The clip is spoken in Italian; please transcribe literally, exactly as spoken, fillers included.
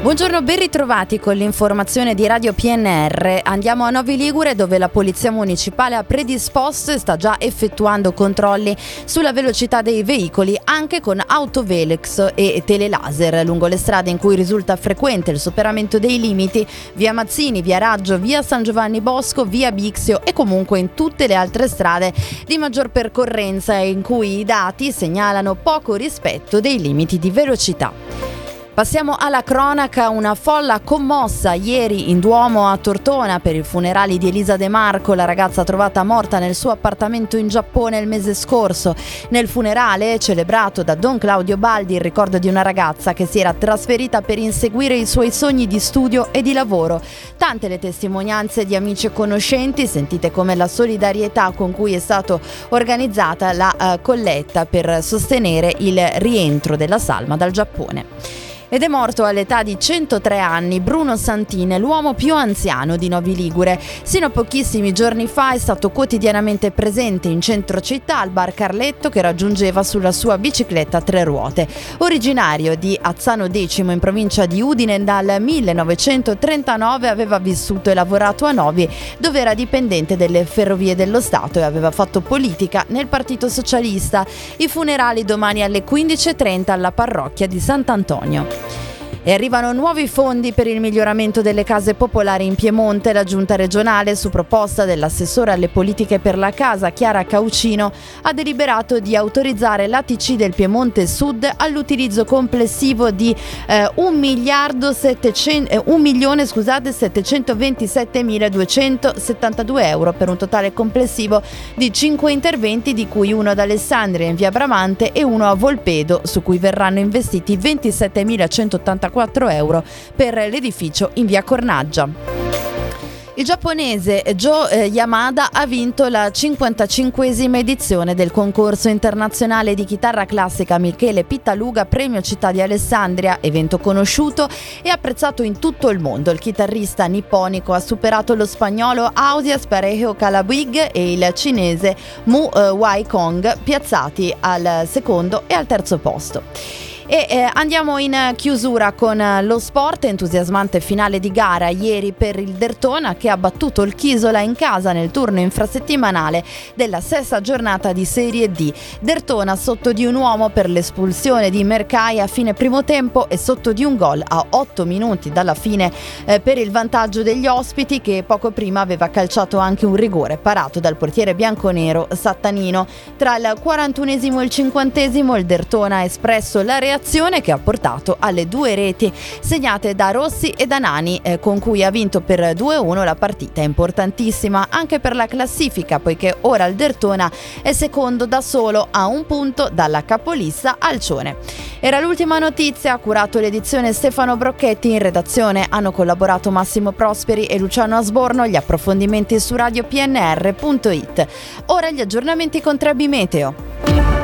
Buongiorno, ben ritrovati con l'informazione di Radio P N R. Andiamo a Novi Ligure, dove la Polizia Municipale ha predisposto e sta già effettuando controlli sulla velocità dei veicoli, anche con autovelox e telelaser, lungo le strade in cui risulta frequente il superamento dei limiti, via Mazzini, via Raggio, via San Giovanni Bosco, via Bixio e comunque in tutte le altre strade di maggior percorrenza in cui i dati segnalano poco rispetto dei limiti di velocità. Passiamo alla cronaca, una folla commossa ieri in Duomo a Tortona per i funerali di Elisa De Marco, la ragazza trovata morta nel suo appartamento in Giappone il mese scorso. Nel funerale, celebrato da Don Claudio Baldi, il ricordo di una ragazza che si era trasferita per inseguire i suoi sogni di studio e di lavoro. Tante le testimonianze di amici e conoscenti, sentite come la solidarietà con cui è stata organizzata la uh, colletta per sostenere il rientro della salma dal Giappone. Ed è morto all'età di centotré anni Bruno Santini, l'uomo più anziano di Novi Ligure. Sino a pochissimi giorni fa è stato quotidianamente presente in centro città al bar Carletto, che raggiungeva sulla sua bicicletta a tre ruote. Originario di Azzano Decimo in provincia di Udine, dal millenovecentotrentanove aveva vissuto e lavorato a Novi, dove era dipendente delle Ferrovie dello Stato e aveva fatto politica nel Partito Socialista. I funerali domani alle quindici e trenta alla parrocchia di Sant'Antonio. E arrivano nuovi fondi per il miglioramento delle case popolari in Piemonte. La giunta regionale, su proposta dell'assessora alle politiche per la casa Chiara Caucino, ha deliberato di autorizzare l'A T C del Piemonte Sud all'utilizzo complessivo di eh, un milione settecentoventisettemiladuecentosettantadue euro per un totale complessivo di cinque interventi, di cui uno ad Alessandria in via Bramante e uno a Volpedo, su cui verranno investiti ventisettemilacentoottantaquattro euro per l'edificio in via Cornaggia. Il giapponese Joe Yamada ha vinto la cinquantacinquesima edizione del concorso internazionale di chitarra classica Michele Pittaluga, premio Città di Alessandria, evento conosciuto e apprezzato in tutto il mondo. Il chitarrista nipponico ha superato lo spagnolo Ausias Parejo Calabuig e il cinese Mu Wai Kong, piazzati al secondo e al terzo posto. E eh, andiamo in chiusura con lo sport. Entusiasmante finale di gara ieri per il Dertona, che ha battuto il Chisola in casa nel turno infrasettimanale della sesta giornata di Serie D. Dertona sotto di un uomo per l'espulsione di Mercai a fine primo tempo e sotto di un gol a otto minuti dalla fine eh, per il vantaggio degli ospiti, che poco prima aveva calciato anche un rigore parato dal portiere bianconero Sattanino. Tra il quarantunesimo e il cinquantesimo il Dertona ha espresso la reazione, che ha portato alle due reti segnate da Rossi e da Nani, eh, con cui ha vinto per due a uno la partita, importantissima anche per la classifica, poiché ora il Dertona è secondo da solo a un punto dalla capolista Alcione. Era l'ultima notizia, ha curato l'edizione Stefano Brocchetti, in redazione hanno collaborato Massimo Prosperi e Luciano Asborno. Gli approfondimenti su radio p n r punto i t. Ora gli aggiornamenti con Trebbi Meteo.